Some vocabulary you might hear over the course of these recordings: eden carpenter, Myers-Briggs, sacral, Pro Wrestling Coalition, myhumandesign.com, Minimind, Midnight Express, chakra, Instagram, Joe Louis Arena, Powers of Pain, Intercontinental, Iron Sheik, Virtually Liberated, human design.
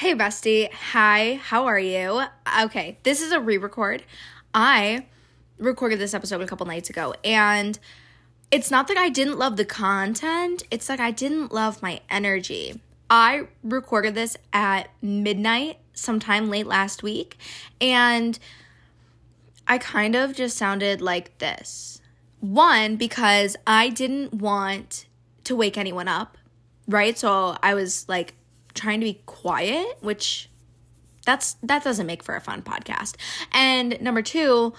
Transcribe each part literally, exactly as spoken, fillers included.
Hey bestie, hi, how are you? Okay, this is a re-record. I recorded this episode a couple nights ago, and it's not that I didn't love the content, it's like I didn't love my energy. I recorded this at midnight sometime late last week, and I kind of just sounded like this. One, because I didn't want to wake anyone up, right? So I was like, trying to be quiet, which that's that doesn't make for a fun podcast. And number two,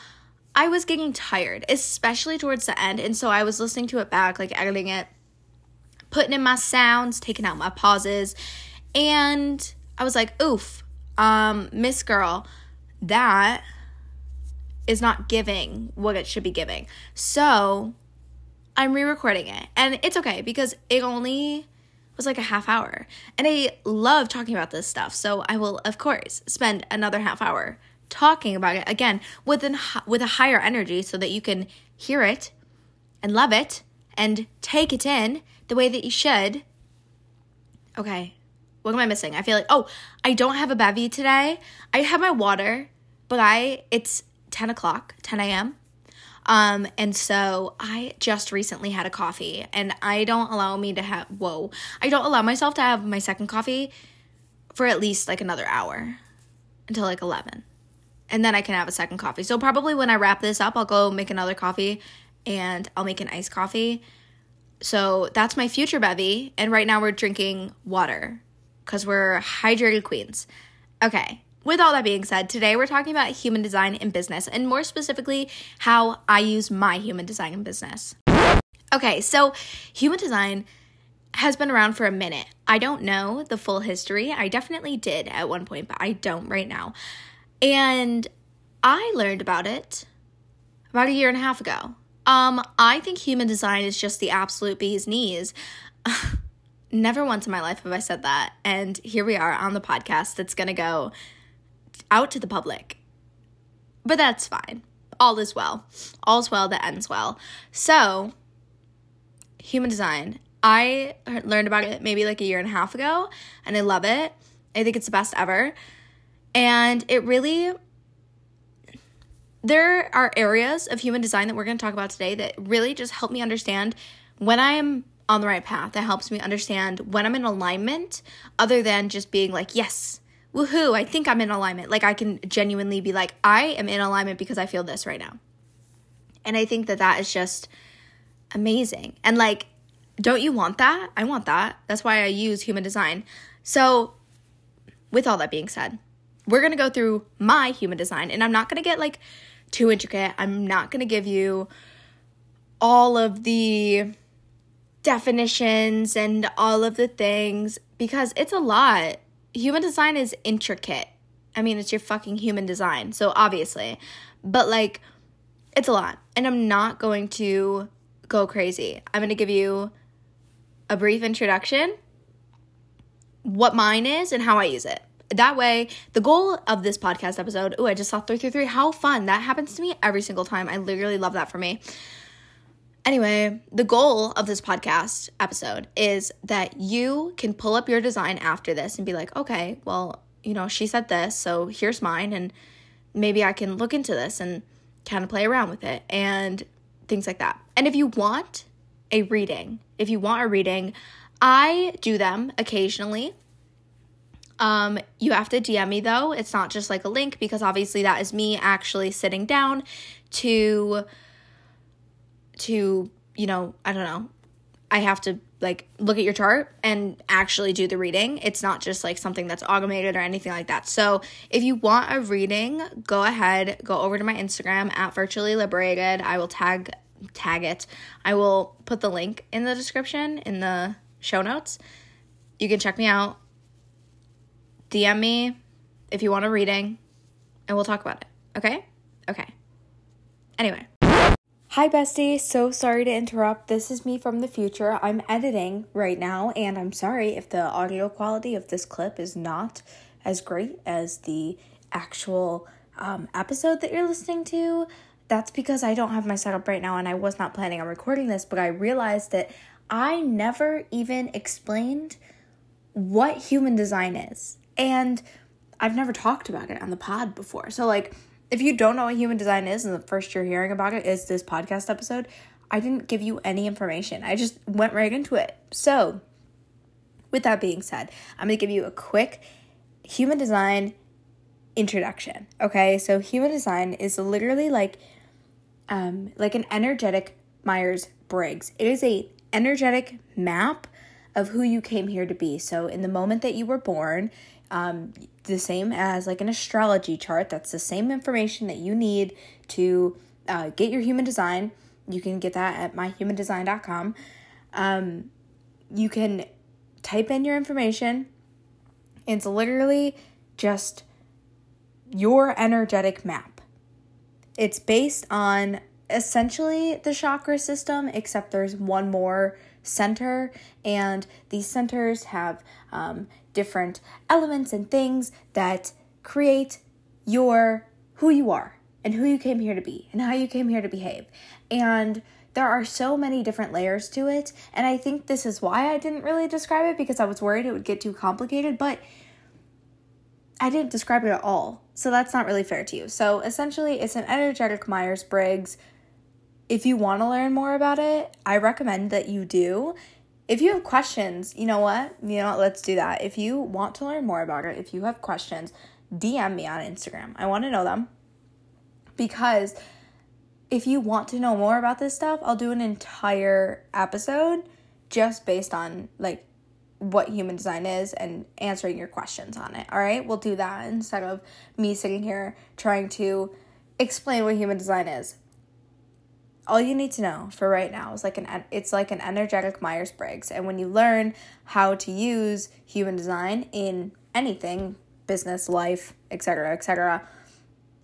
I was getting tired, especially towards the end. And so I was listening to it back, like editing it, putting in my sounds, taking out my pauses. And I was like, oof, um, Miss Girl, that is not giving what it should be giving. So I'm re-recording it. And it's okay because it only was like a half hour, and I love talking about this stuff, so I will of course spend another half hour talking about it again with an with a higher energy so that you can hear it and love it and take it in the way that you should. Okay, what am I missing? I feel like oh I don't have a bevy today. I have my water, but I it's ten o'clock, ten a.m. Um, and so I just recently had a coffee, and I don't allow me to have, whoa, I don't allow myself to have my second coffee for at least like another hour until like eleven, and then I can have a second coffee. So probably when I wrap this up, I'll go make another coffee, and I'll make an iced coffee. So that's my future bevy. And right now we're drinking water because we're hydrated queens. Okay. With all that being said, today we're talking about human design in business, and more specifically, how I use my human design in business. Okay, so human design has been around for a minute. I don't know the full history. I definitely did at one point, but I don't right now. And I learned about it about a year and a half ago. Um, I think human design is just the absolute bee's knees. Never once in my life have I said that. And here we are on the podcast that's going to go out to the public, but that's fine. All is well. All's well that ends well. So human design, I learned about it maybe like a year and a half ago, and I love it. I think it's the best ever. And it really, there are areas of human design that we're going to talk about today that really just help me understand when I am on the right path. That helps me understand when I'm in alignment, other than just being like, yes, woohoo, I think I'm in alignment. Like I can genuinely be like, I am in alignment because I feel this right now. And I think that that is just amazing. And like, don't you want that? I want that. That's why I use human design. So with all that being said, we're going to go through my human design, and I'm not going to get like too intricate. I'm not going to give you all of the definitions and all of the things because it's a lot. Human design is intricate. I mean, it's your fucking human design, so obviously. But, like, it's a lot. And I'm not going to go crazy. I'm going to give you a brief introduction, what mine is, and how I use it. That way, the goal of this podcast episode, ooh, I just saw three three three. How fun. That happens to me every single time. I literally love that for me. Anyway, the goal of this podcast episode is that you can pull up your design after this and be like, okay, well, you know, she said this, so here's mine, and maybe I can look into this and kind of play around with it and things like that. And if you want a reading, if you want a reading, I do them occasionally. Um, you have to D M me though. It's not just like a link, because obviously that is me actually sitting down to to, you know, I don't know, I have to like look at your chart and actually do the reading. It's not just like something that's automated or anything like that. So if you want a reading, go ahead, go over to my Instagram at Virtually Liberated. I will tag, tag it. I will put the link in the description, in the show notes. You can check me out. D M me if you want a reading, and we'll talk about it. Okay? Okay. Anyway. Hi bestie, so sorry to interrupt. This is me from the future. I'm editing right now, and I'm sorry if the audio quality of this clip is not as great as the actual um, episode that you're listening to. That's because I don't have my setup right now, and I was not planning on recording this, but I realized that I never even explained what human design is. And I've never talked about it on the pod before. So like, if you don't know what human design is and the first you're hearing about it is this podcast episode, I didn't give you any information. I just went right into it. So with that being said, I'm going to give you a quick human design introduction. Okay, so human design is literally like um, like an energetic Myers-Briggs. It is a energetic map of who you came here to be. So in the moment that you were born, um, the same as like an astrology chart, that's the same information that you need to uh, get your human design. You can get that at my human design dot com. Um, you can type in your information. It's literally just your energetic map. It's based on essentially the chakra system, except there's one more center, and these centers have um, different elements and things that create your who you are and who you came here to be and how you came here to behave. And there are so many different layers to it, and I think this is why I didn't really describe it, because I was worried it would get too complicated, but I didn't describe it at all, so that's not really fair to you. So essentially, it's an energetic Myers-Briggs. If you want to learn more about it, I recommend that you do. If you have questions, you know what? You know what? Let's do that. If you want to learn more about it, if you have questions, D M me on Instagram. I want to know them, because if you want to know more about this stuff, I'll do an entire episode just based on like what human design is and answering your questions on it. All right, we'll do that instead of me sitting here trying to explain what human design is. All you need to know for right now is like an it's like an energetic Myers-Briggs, and when you learn how to use human design in anything, business, life, et cetera, et cetera,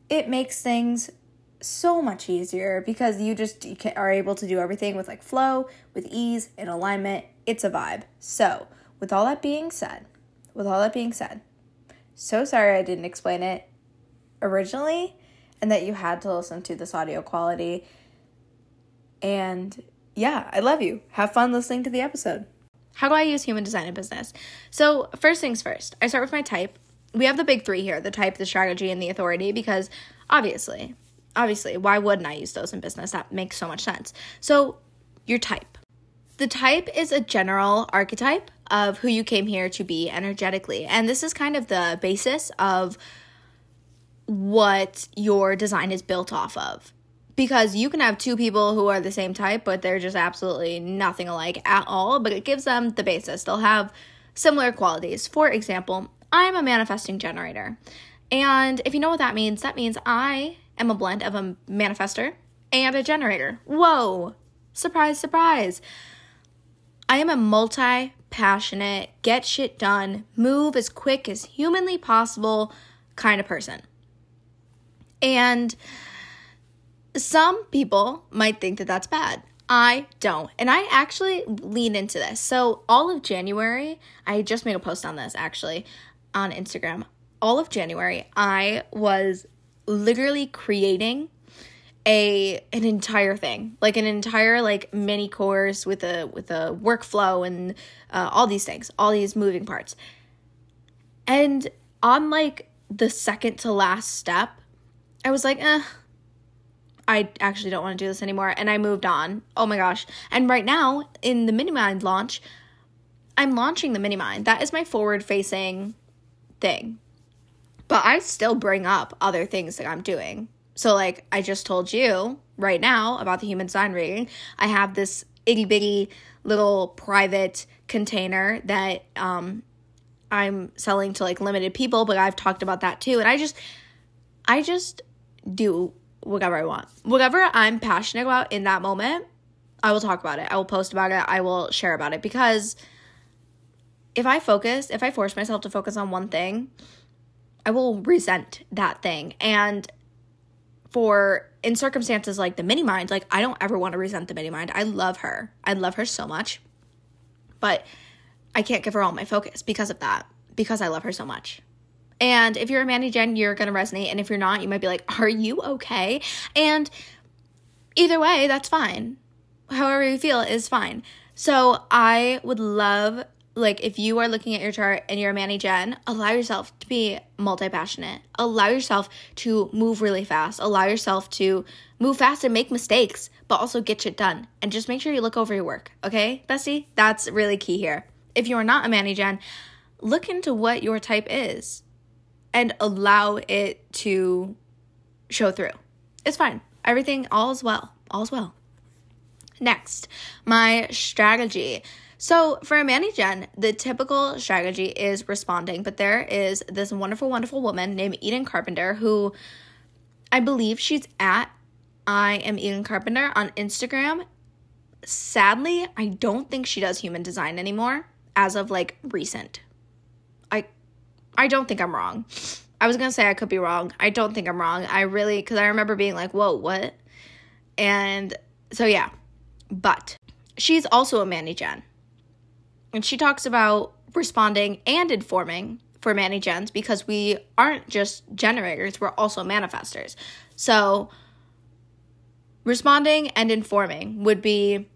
it makes things so much easier, because you just you can, are able to do everything with like flow, with ease, and alignment. It's a vibe. So with all that being said, with all that being said, so sorry I didn't explain it originally and that you had to listen to this audio quality. And yeah, I love you. Have fun listening to the episode. How do I use human design in business? So first things first, I start with my type. We have the big three here, the type, the strategy, and the authority, because obviously, obviously, why wouldn't I use those in business? That makes so much sense. So your type. The type is a general archetype of who you came here to be energetically. And this is kind of the basis of what your design is built off of. Because you can have two people who are the same type, but they're just absolutely nothing alike at all. But it gives them the basis. They'll have similar qualities. For example, I'm a manifesting generator. And if you know what that means, that means I am a blend of a manifestor and a generator. Whoa! Surprise, surprise. I am a multi-passionate, get shit done, move as quick as humanly possible kind of person. And some people might think that that's bad. I don't. And I actually lean into this. So all of January, I just made a post on this actually on Instagram. All of January, I was literally creating a an entire thing, like an entire like mini course with a with a workflow and uh, all these things, all these moving parts. And on like the second to last step, I was like, eh. I actually don't want to do this anymore. And I moved on. Oh my gosh. And right now in the Minimind launch, I'm launching the Minimind. That is my forward facing thing. But I still bring up other things that I'm doing. So like I just told you right now about the human design reading, I have this itty bitty little private container that um, I'm selling to like limited people, but I've talked about that too. And I just, I just do whatever I want. Whatever I'm passionate about in that moment, I will talk about it. I will post about it. I will share about it, because if I focus, if I force myself to focus on one thing, I will resent that thing. And for in circumstances like the Minimind, like I don't ever want to resent the Minimind. I love her. I love her so much, but I can't give her all my focus because of that, because I love her so much. And if you're a Manny Jen, you're going to resonate. And if you're not, you might be like, are you okay? And either way, that's fine. However you feel is fine. So I would love, like if you are looking at your chart and you're a Manny Gen, allow yourself to be multi-passionate. Allow yourself to move really fast. Allow yourself to move fast and make mistakes, but also get shit done. And just make sure you look over your work, okay, bestie? That's really key here. If you are not a Manny Gen, look into what your type is and allow it to show through. It's fine. Everything, all is well. All is well. Next, my strategy. So for a Manny Gen, the typical strategy is responding, but there is this wonderful, wonderful woman named Eden Carpenter who I believe she's at I am Eden Carpenter on Instagram. Sadly, I don't think she does human design anymore as of like recent. I I don't think I'm wrong. I was going to say I could be wrong. I don't think I'm wrong. I really, because I remember being like, whoa, what? And so yeah, but she's also a Manny Gen. And she talks about responding and informing for Manny Gens because we aren't just generators, we're also manifestors. So responding and informing would be,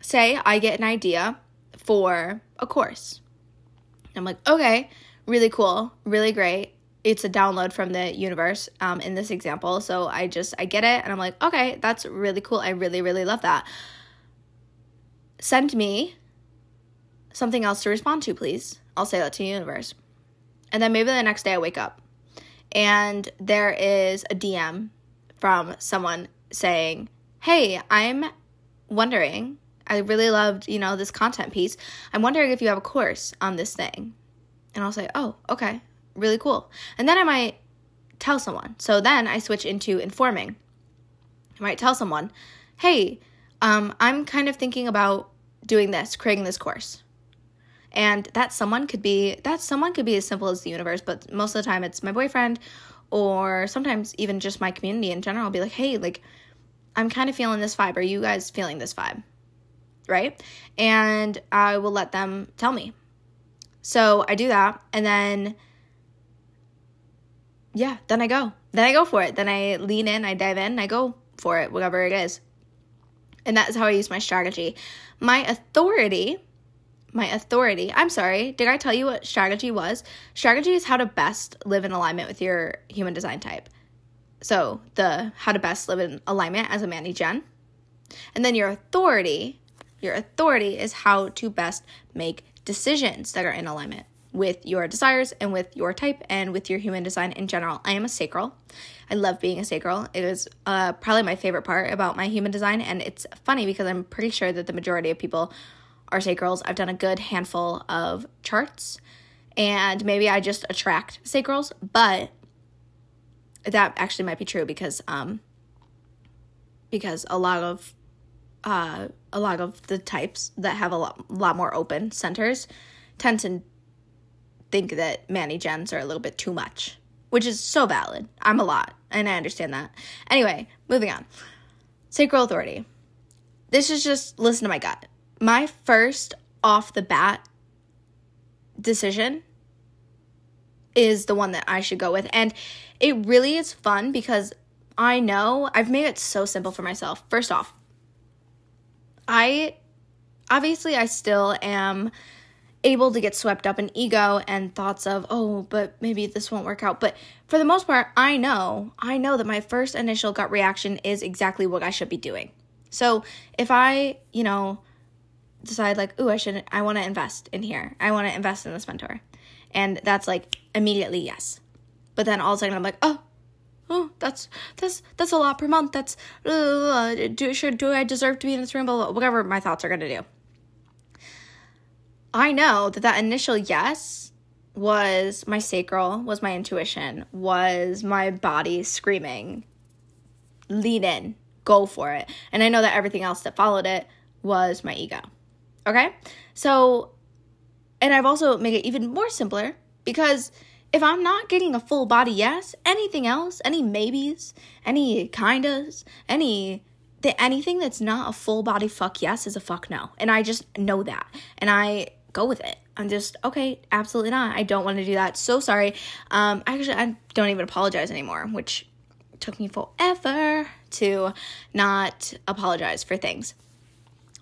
say I get an idea for a course. I'm like, okay, really cool, really great. It's a download from the universe um, in this example. So I just, I get it and I'm like, okay, that's really cool. I really, really love that. Send me something else to respond to, please. I'll say that to the universe. And then maybe the next day I wake up and there is a D M from someone saying, hey, I'm wondering, I really loved, you know, this content piece. I'm wondering if you have a course on this thing. And I'll say, oh, okay, really cool. And then I might tell someone. So then I switch into informing. I might tell someone, hey, um, I'm kind of thinking about doing this, creating this course. And that someone could be, that someone could be as simple as the universe, but most of the time it's my boyfriend or sometimes even just my community in general. I'll be like, hey, like, I'm kind of feeling this vibe. Are you guys feeling this vibe? Right? And I will let them tell me. So I do that. And then, yeah, then I go. Then I go for it. Then I lean in, I dive in, I go for it, whatever it is. And that is how I use my strategy. My authority... My authority. I'm sorry. Did I tell you what strategy was? Strategy is how to best live in alignment with your human design type. So the how to best live in alignment as a Manny Gen. And then your authority, your authority is how to best make decisions that are in alignment with your desires and with your type and with your human design in general. I am a sacral. I love being a sacral. It is uh, probably my favorite part about my human design. And it's funny because I'm pretty sure that the majority of people are sacrals. I've done a good handful of charts and maybe I just attract sacrals, but that actually might be true because um because a lot of uh a lot of the types that have a lot, lot more open centers tend to think that Manny Gens are a little bit too much, which is so valid. I'm a lot and I understand that. Anyway, moving on. Sacral authority. This is just listen to my gut. My first off-the-bat decision is the one that I should go with. And it really is fun because I know I've made it so simple for myself. First off, I obviously I still am able to get swept up in ego and thoughts of, oh, but maybe this won't work out. But for the most part, I know, I know that my first initial gut reaction is exactly what I should be doing. So if I, you know... decide like, ooh, I should, I want to invest in here. I want to invest in this mentor. And that's like immediately yes. But then all of a sudden I'm like, oh, oh, that's, that's, that's a lot per month. That's, uh, do, should, do I deserve to be in this room? Blah, blah, whatever my thoughts are going to do. I know that that initial yes was my sacral, was my intuition, was my body screaming, lean in, go for it. And I know that everything else that followed it was my ego. Okay, so, and I've also made it even more simpler because if I'm not getting a full body yes, anything else, any maybes, any kindas, any, the, anything that's not a full body fuck yes is a fuck no. And I just know that. And I go with it. I'm just, okay, absolutely not. I don't want to do that. So sorry. Um, actually, I don't even apologize anymore, which took me forever to not apologize for things.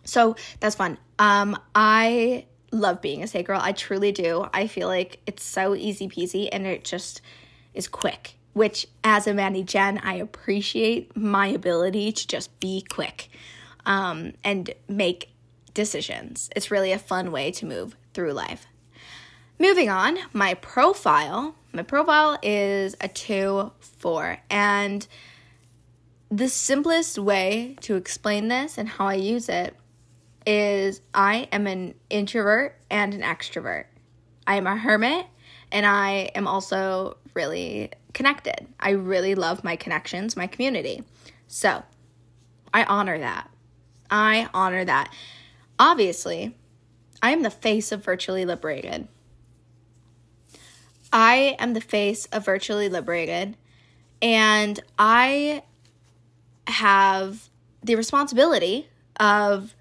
So that's fun. Um, I love being a say girl. I truly do. I feel like it's so easy peasy and it just is quick, which as a Manny Gen, I appreciate my ability to just be quick um, and make decisions. It's really a fun way to move through life. Moving on, my profile. My profile is a two four, and the simplest way to explain this and how I use it is I am an introvert and an extrovert. I am a hermit, and I am also really connected. I really love my connections, my community. So I honor that. I honor that. Obviously, I am the face of Virtually Liberated. I am the face of Virtually Liberated, and I have the responsibility of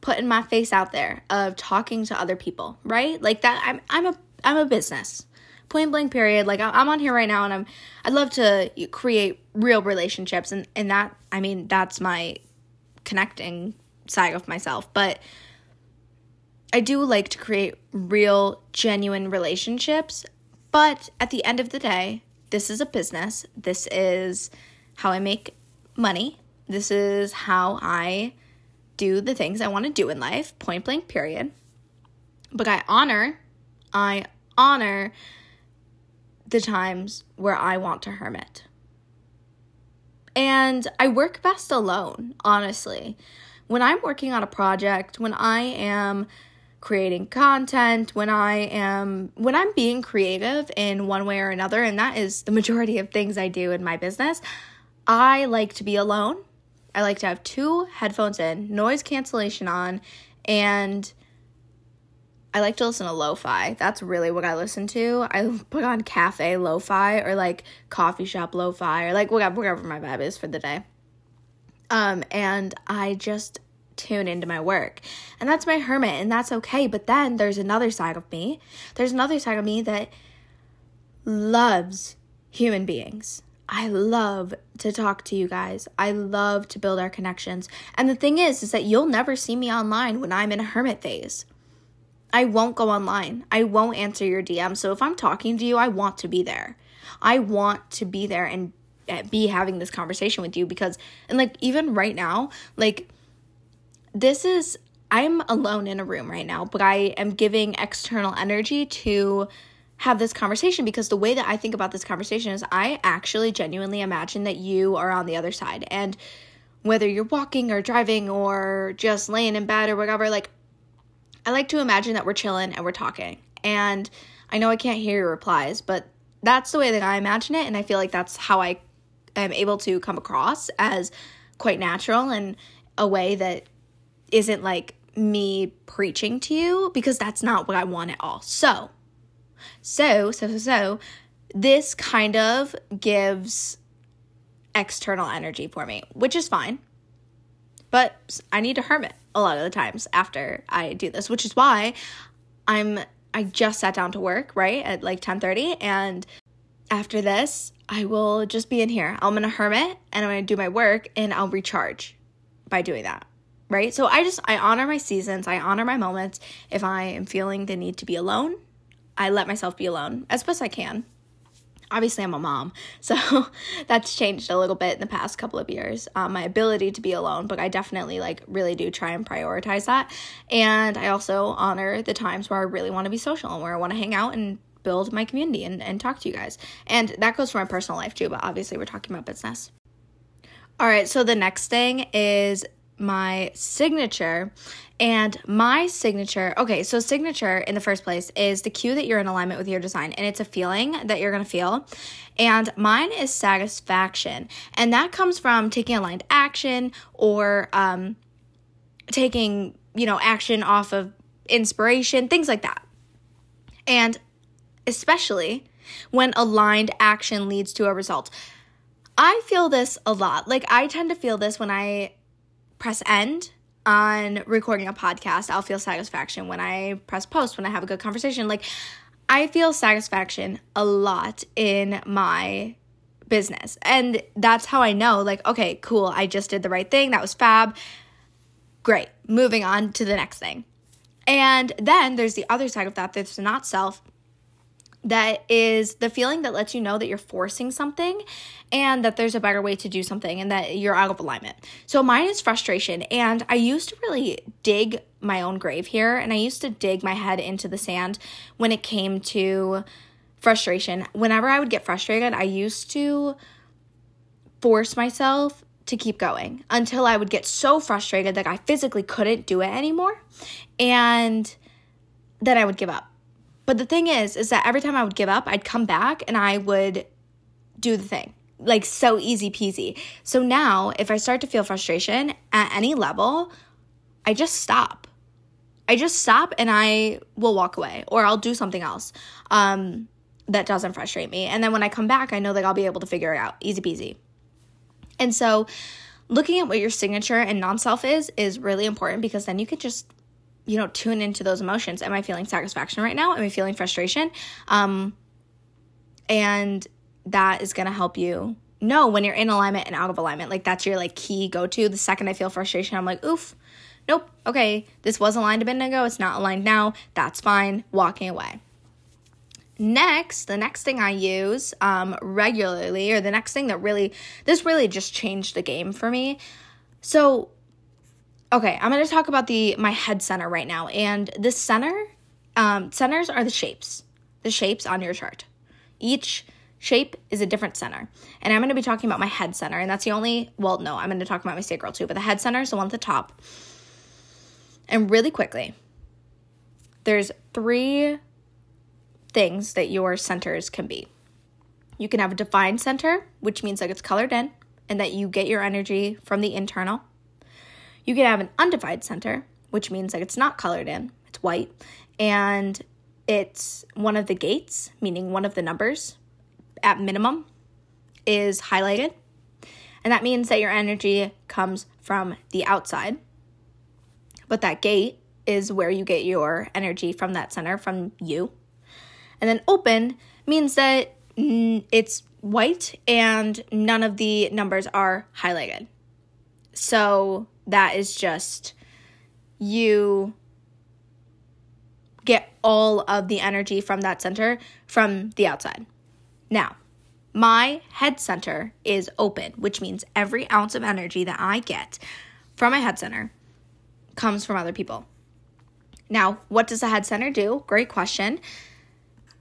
putting my face out there, of talking to other people, right? Like that, I'm I'm a I'm a business, point blank period. Like I'm on here right now, and I'm I'd love to create real relationships, and and that I mean that's my connecting side of myself, but I do like to create real, genuine relationships. But at the end of the day, this is a business. This is how I make money. This is how I do the things I want to do in life, point blank period. But I honor, I honor the times where I want to hermit. And I work best alone, honestly. When I'm working on a project, when I am creating content, when I am, when I'm being creative in one way or another, and that is the majority of things I do in my business, I like to be alone. I like to have two headphones in, noise cancellation on, and I like to listen to lo-fi. That's really what I listen to. I put on cafe lo-fi or like coffee shop lo-fi or like whatever, whatever my vibe is for the day. Um, and I just tune into my work, and that's my hermit, and that's okay. But then there's another side of me. There's another side of me that loves human beings. I love to talk to you guys. I love to build our connections. And the thing is, is that you'll never see me online when I'm in a hermit phase. I won't go online. I won't answer your D Ms. So if I'm talking to you, I want to be there. I want to be there and be having this conversation with you because, and like even right now, like this is, I'm alone in a room right now, but I am giving external energy to have this conversation because the way that I think about this conversation is I actually genuinely imagine that you are on the other side. And whether you're walking or driving or just laying in bed or whatever, like I like to imagine that we're chilling and we're talking. And I know I can't hear your replies, but that's the way that I imagine it. And I feel like that's how I am able to come across as quite natural and a way that isn't like me preaching to you because that's not what I want at all. So, so, so, so, so, this kind of gives external energy for me, which is fine. But I need to hermit a lot of the times after I do this, which is why I'm, I just sat down to work, right, at like ten thirty, and after this, I will just be in here. I'm going to hermit, and I'm going to do my work, and I'll recharge by doing that. Right? So I just, I honor my seasons. I honor my moments. If I am feeling the need to be alone, I let myself be alone as best I can. Obviously, I'm a mom, so that's changed a little bit in the past couple of years, um, my ability to be alone, but I definitely like really do try and prioritize that. And I also honor the times where I really want to be social and where I want to hang out and build my community and, and talk to you guys. And that goes for my personal life too, but obviously we're talking about business. All right, so the next thing is my signature, and my signature, okay, so signature in the first place is the cue that you're in alignment with your design, and it's a feeling that you're going to feel, and mine is satisfaction, and that comes from taking aligned action or um, taking, you know, action off of inspiration, things like that, and especially when aligned action leads to a result. I feel this a lot, like I tend to feel this when I press end on recording a podcast. I'll feel satisfaction when I press post, when I have a good conversation. Like I feel satisfaction a lot in my business. And that's how I know, like, okay, cool. I just did the right thing. That was fab. Great. Moving on to the next thing. And then there's the other side of that, that's not self. That is the feeling that lets you know that you're forcing something and that there's a better way to do something and that you're out of alignment. So mine is frustration. And I used to really dig my own grave here. And I used to dig my head into the sand when it came to frustration. Whenever I would get frustrated, I used to force myself to keep going until I would get so frustrated that I physically couldn't do it anymore. And then I would give up. But the thing is, is that every time I would give up, I'd come back and I would do the thing. Like, so easy peasy. So now, if I start to feel frustration at any level, I just stop. I just stop and I will walk away, or I'll do something else um, that doesn't frustrate me. And then when I come back, I know that I'll be able to figure it out. Easy peasy. And so looking at what your signature and non-self is, is really important, because then you can just, you know, tune into those emotions. Am I feeling satisfaction right now? Am I feeling frustration? Um, and that is going to help you know when you're in alignment and out of alignment. Like, that's your like key go-to. The second I feel frustration, I'm like, oof, nope. Okay. This was aligned a minute ago. It's not aligned now. That's fine. Walking away. Next, the next thing I use, um, regularly, or the next thing that really, this really just changed the game for me. So, okay, I'm going to talk about the my head center right now. And the center, um, centers are the shapes, the shapes on your chart. Each shape is a different center. And I'm going to be talking about my head center. And that's the only, well, no, I'm going to talk about my sacral too. But the head center is the one at the top. And really quickly, there's three things that your centers can be. You can have a defined center, which means like it's colored in and that you get your energy from the internal. You can have an undefined center, which means that it's not colored in, it's white, and it's one of the gates, meaning one of the numbers at minimum is highlighted. And that means that your energy comes from the outside. But that gate is where you get your energy from that center, from you. And then open means that it's white and none of the numbers are highlighted. So that is just, you get all of the energy from that center from the outside. Now, my head center is open, which means every ounce of energy that I get from my head center comes from other people. Now, what does the head center do? Great question.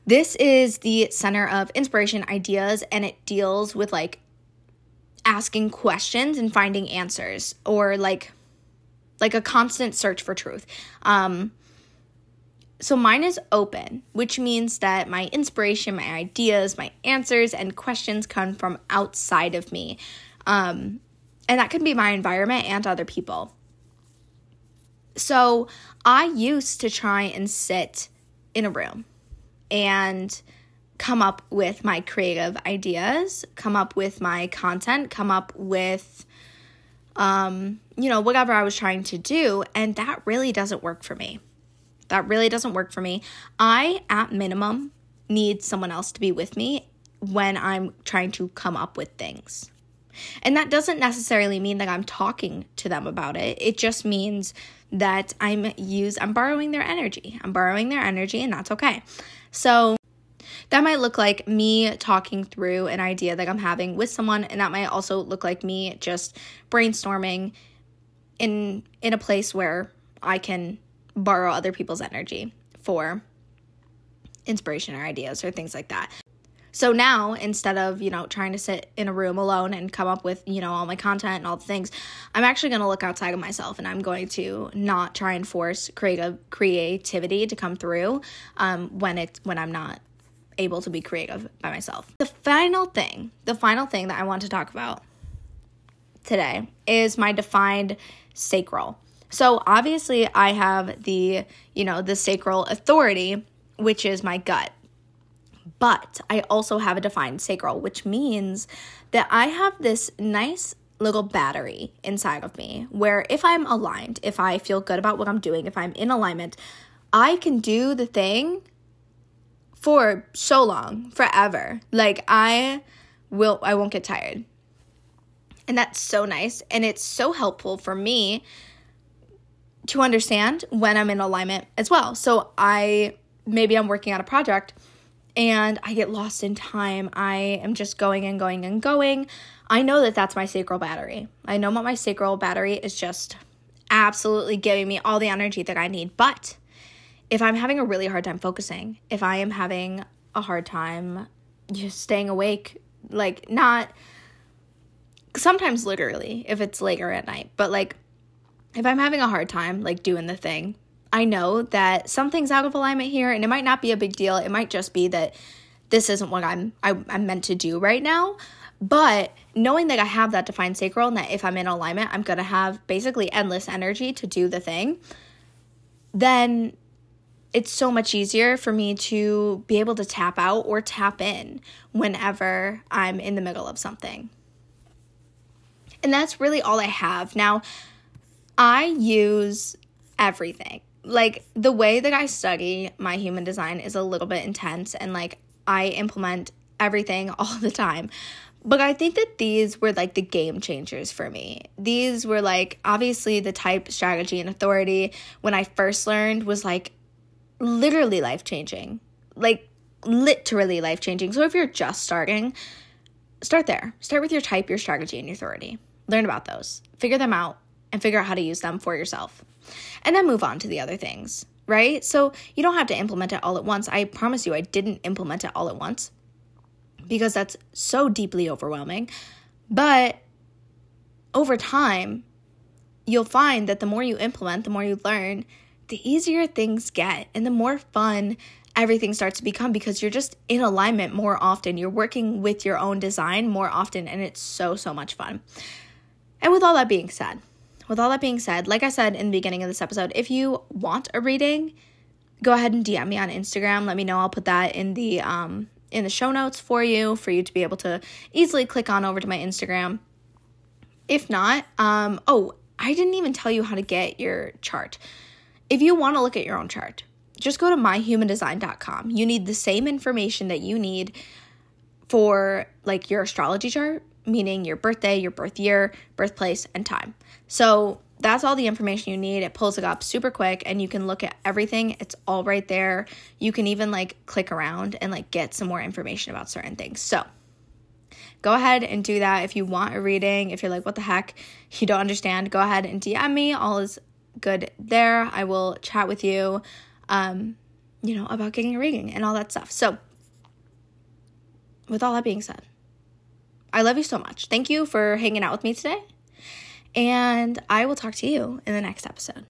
This is the center of inspiration, ideas, and it deals with like asking questions and finding answers, or like like a constant search for truth. Um, so mine is open, which means that my inspiration, my ideas, my answers, and questions come from outside of me. Um, and that can be my environment and other people. So I used to try and sit in a room and come up with my creative ideas, come up with my content, come up with, um, you know, whatever I was trying to do. And that really doesn't work for me. That really doesn't work for me. I, at minimum, need someone else to be with me when I'm trying to come up with things. And that doesn't necessarily mean that I'm talking to them about it. It just means that I'm use I'm borrowing their energy. I'm borrowing their energy, and that's okay. So that might look like me talking through an idea that I'm having with someone, and that might also look like me just brainstorming in in a place where I can borrow other people's energy for inspiration or ideas or things like that. So now, instead of, you know, trying to sit in a room alone and come up with, you know, all my content and all the things, I'm actually going to look outside of myself, and I'm going to not try and force creative creativity to come through um, when it's when I'm not able to be creative by myself. The final thing, the final thing that I want to talk about today is my defined sacral. So obviously I have the, you know, the sacral authority, which is my gut, but I also have a defined sacral, which means that I have this nice little battery inside of me where if I'm aligned, if I feel good about what I'm doing, if I'm in alignment, I can do the thing for so long, forever. Like, I will, I won't get tired. And that's so nice. And it's so helpful for me to understand when I'm in alignment as well. So I, maybe I'm working on a project and I get lost in time. I am just going and going and going. I know that that's my sacral battery. I know that my sacral battery is just absolutely giving me all the energy that I need. But if I'm having a really hard time focusing, if I am having a hard time just staying awake, like not sometimes literally if it's later at night, but like if I'm having a hard time like doing the thing, I know that something's out of alignment here, and it might not be a big deal. It might just be that this isn't what I'm I, I'm meant to do right now. But knowing that I have that defined sacral and that if I'm in alignment, I'm going to have basically endless energy to do the thing, then it's so much easier for me to be able to tap out or tap in whenever I'm in the middle of something. And that's really all I have. Now, I use everything. Like, the way that I study my human design is a little bit intense, and like I implement everything all the time. But I think that these were like the game changers for me. These were like, obviously the type, strategy, and authority when I first learned was like literally life-changing. Like literally life-changing. So if you're just starting, start there. Start with your type, your strategy, and your authority. Learn about those. Figure them out and figure out how to use them for yourself. And then move on to the other things, right? So you don't have to implement it all at once. I promise you, I didn't implement it all at once, because that's so deeply overwhelming. But over time, you'll find that the more you implement, the more you learn, the easier things get and the more fun everything starts to become, because you're just in alignment more often. You're working with your own design more often, and it's so, so much fun. And with all that being said, with all that being said, like I said in the beginning of this episode, if you want a reading, go ahead and D M me on Instagram. Let me know. I'll put that in the um, in the show notes for you, for you to be able to easily click on over to my Instagram. If not, um, oh, I didn't even tell you how to get your chart. If you want to look at your own chart, just go to my human design dot com. You need the same information that you need for like your astrology chart, meaning your birthday, your birth year, birthplace, and time. So that's all the information you need. It pulls it up super quick, and you can look at everything. It's all right there. You can even like click around and like get some more information about certain things. So go ahead and do that. If you want a reading, if you're like, what the heck, you don't understand, go ahead and D M me. All is good there. I will chat with you, um, you know, about getting a reading and all that stuff. So with all that being said, I love you so much. Thank you for hanging out with me today. And I will talk to you in the next episode.